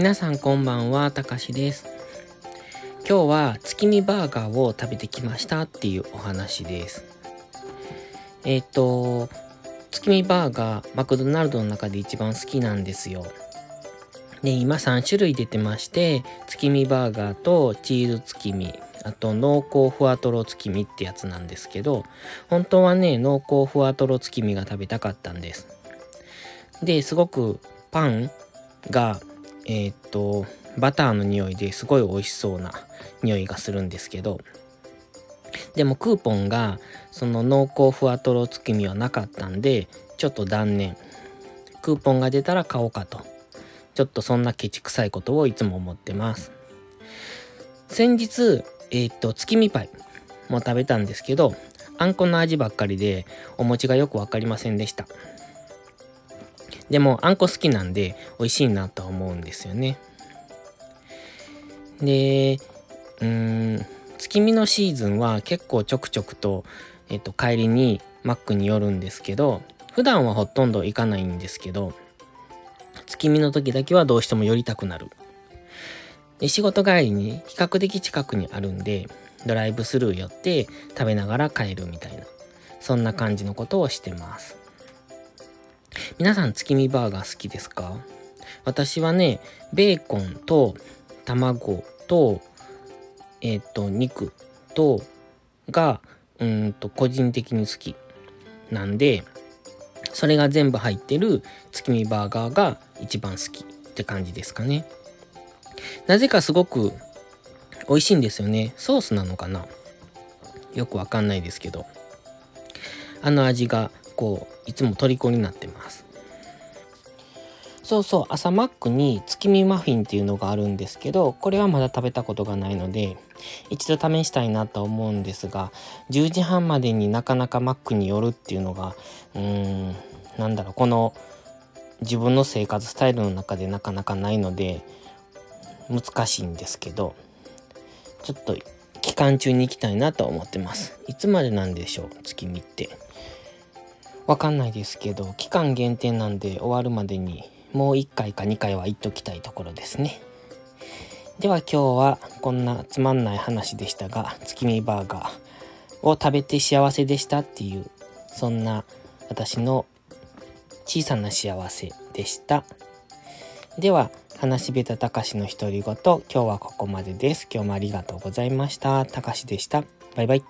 皆さんこんばんは、たかしです。今日は月見バーガーを食べてきましたっていうお話です。月見バーガー、マクドナルドの中で一番好きなんですよ。で、今3種類出てまして、月見バーガーとチーズ月見、あと濃厚ふわとろ月見ってやつなんですけど、本当はね、濃厚ふわとろ月見が食べたかったんです。で、すごくパンがバターの匂いですごい美味しそうな匂いがするんですけど、でもクーポンがその濃厚ふわとろ月見はなかったんで、ちょっと断念。クーポンが出たら買おうかと、ちょっとそんなケチくさいことをいつも思ってます。先日月見パイも食べたんですけど、あんこの味ばっかりでお餅がよくわかりませんでした。でもあんこ好きなんで美味しいなとは思うんですよね。で、月見のシーズンは結構ちょくちょくと、帰りにマックに寄るんですけど、普段はほとんど行かないんですけど、月見の時だけはどうしても寄りたくなる。で、仕事帰りに比較的近くにあるんで、ドライブスルー寄って食べながら帰るみたいな、そんな感じのことをしてます。皆さん月見バーガー好きですか？私はね、ベーコンと卵と肉とが個人的に好きなんで、それが全部入ってる月見バーガーが一番好きって感じですかね。なぜかすごく美味しいんですよね。ソースなのかな、よくわかんないですけど、あの味がいつも虜になってます。そうそう、朝マックに月見マフィンっていうのがあるんですけど、これはまだ食べたことがないので一度試したいなと思うんですが、10時半までになかなかマックに寄るっていうのがこの自分の生活スタイルの中でなかなかないので難しいんですけど、ちょっと期間中に行きたいなと思ってます。いつまでなんでしょう、月見って。わかんないですけど、期間限定なんで終わるまでにもう1回か2回は行っときたいところですね。では今日はこんなつまんない話でしたが、月見バーガーを食べて幸せでしたっていう、そんな私の小さな幸せでした。では、話べたたかしの独り言、今日はここまでです。今日もありがとうございました。たかしでした。バイバイ。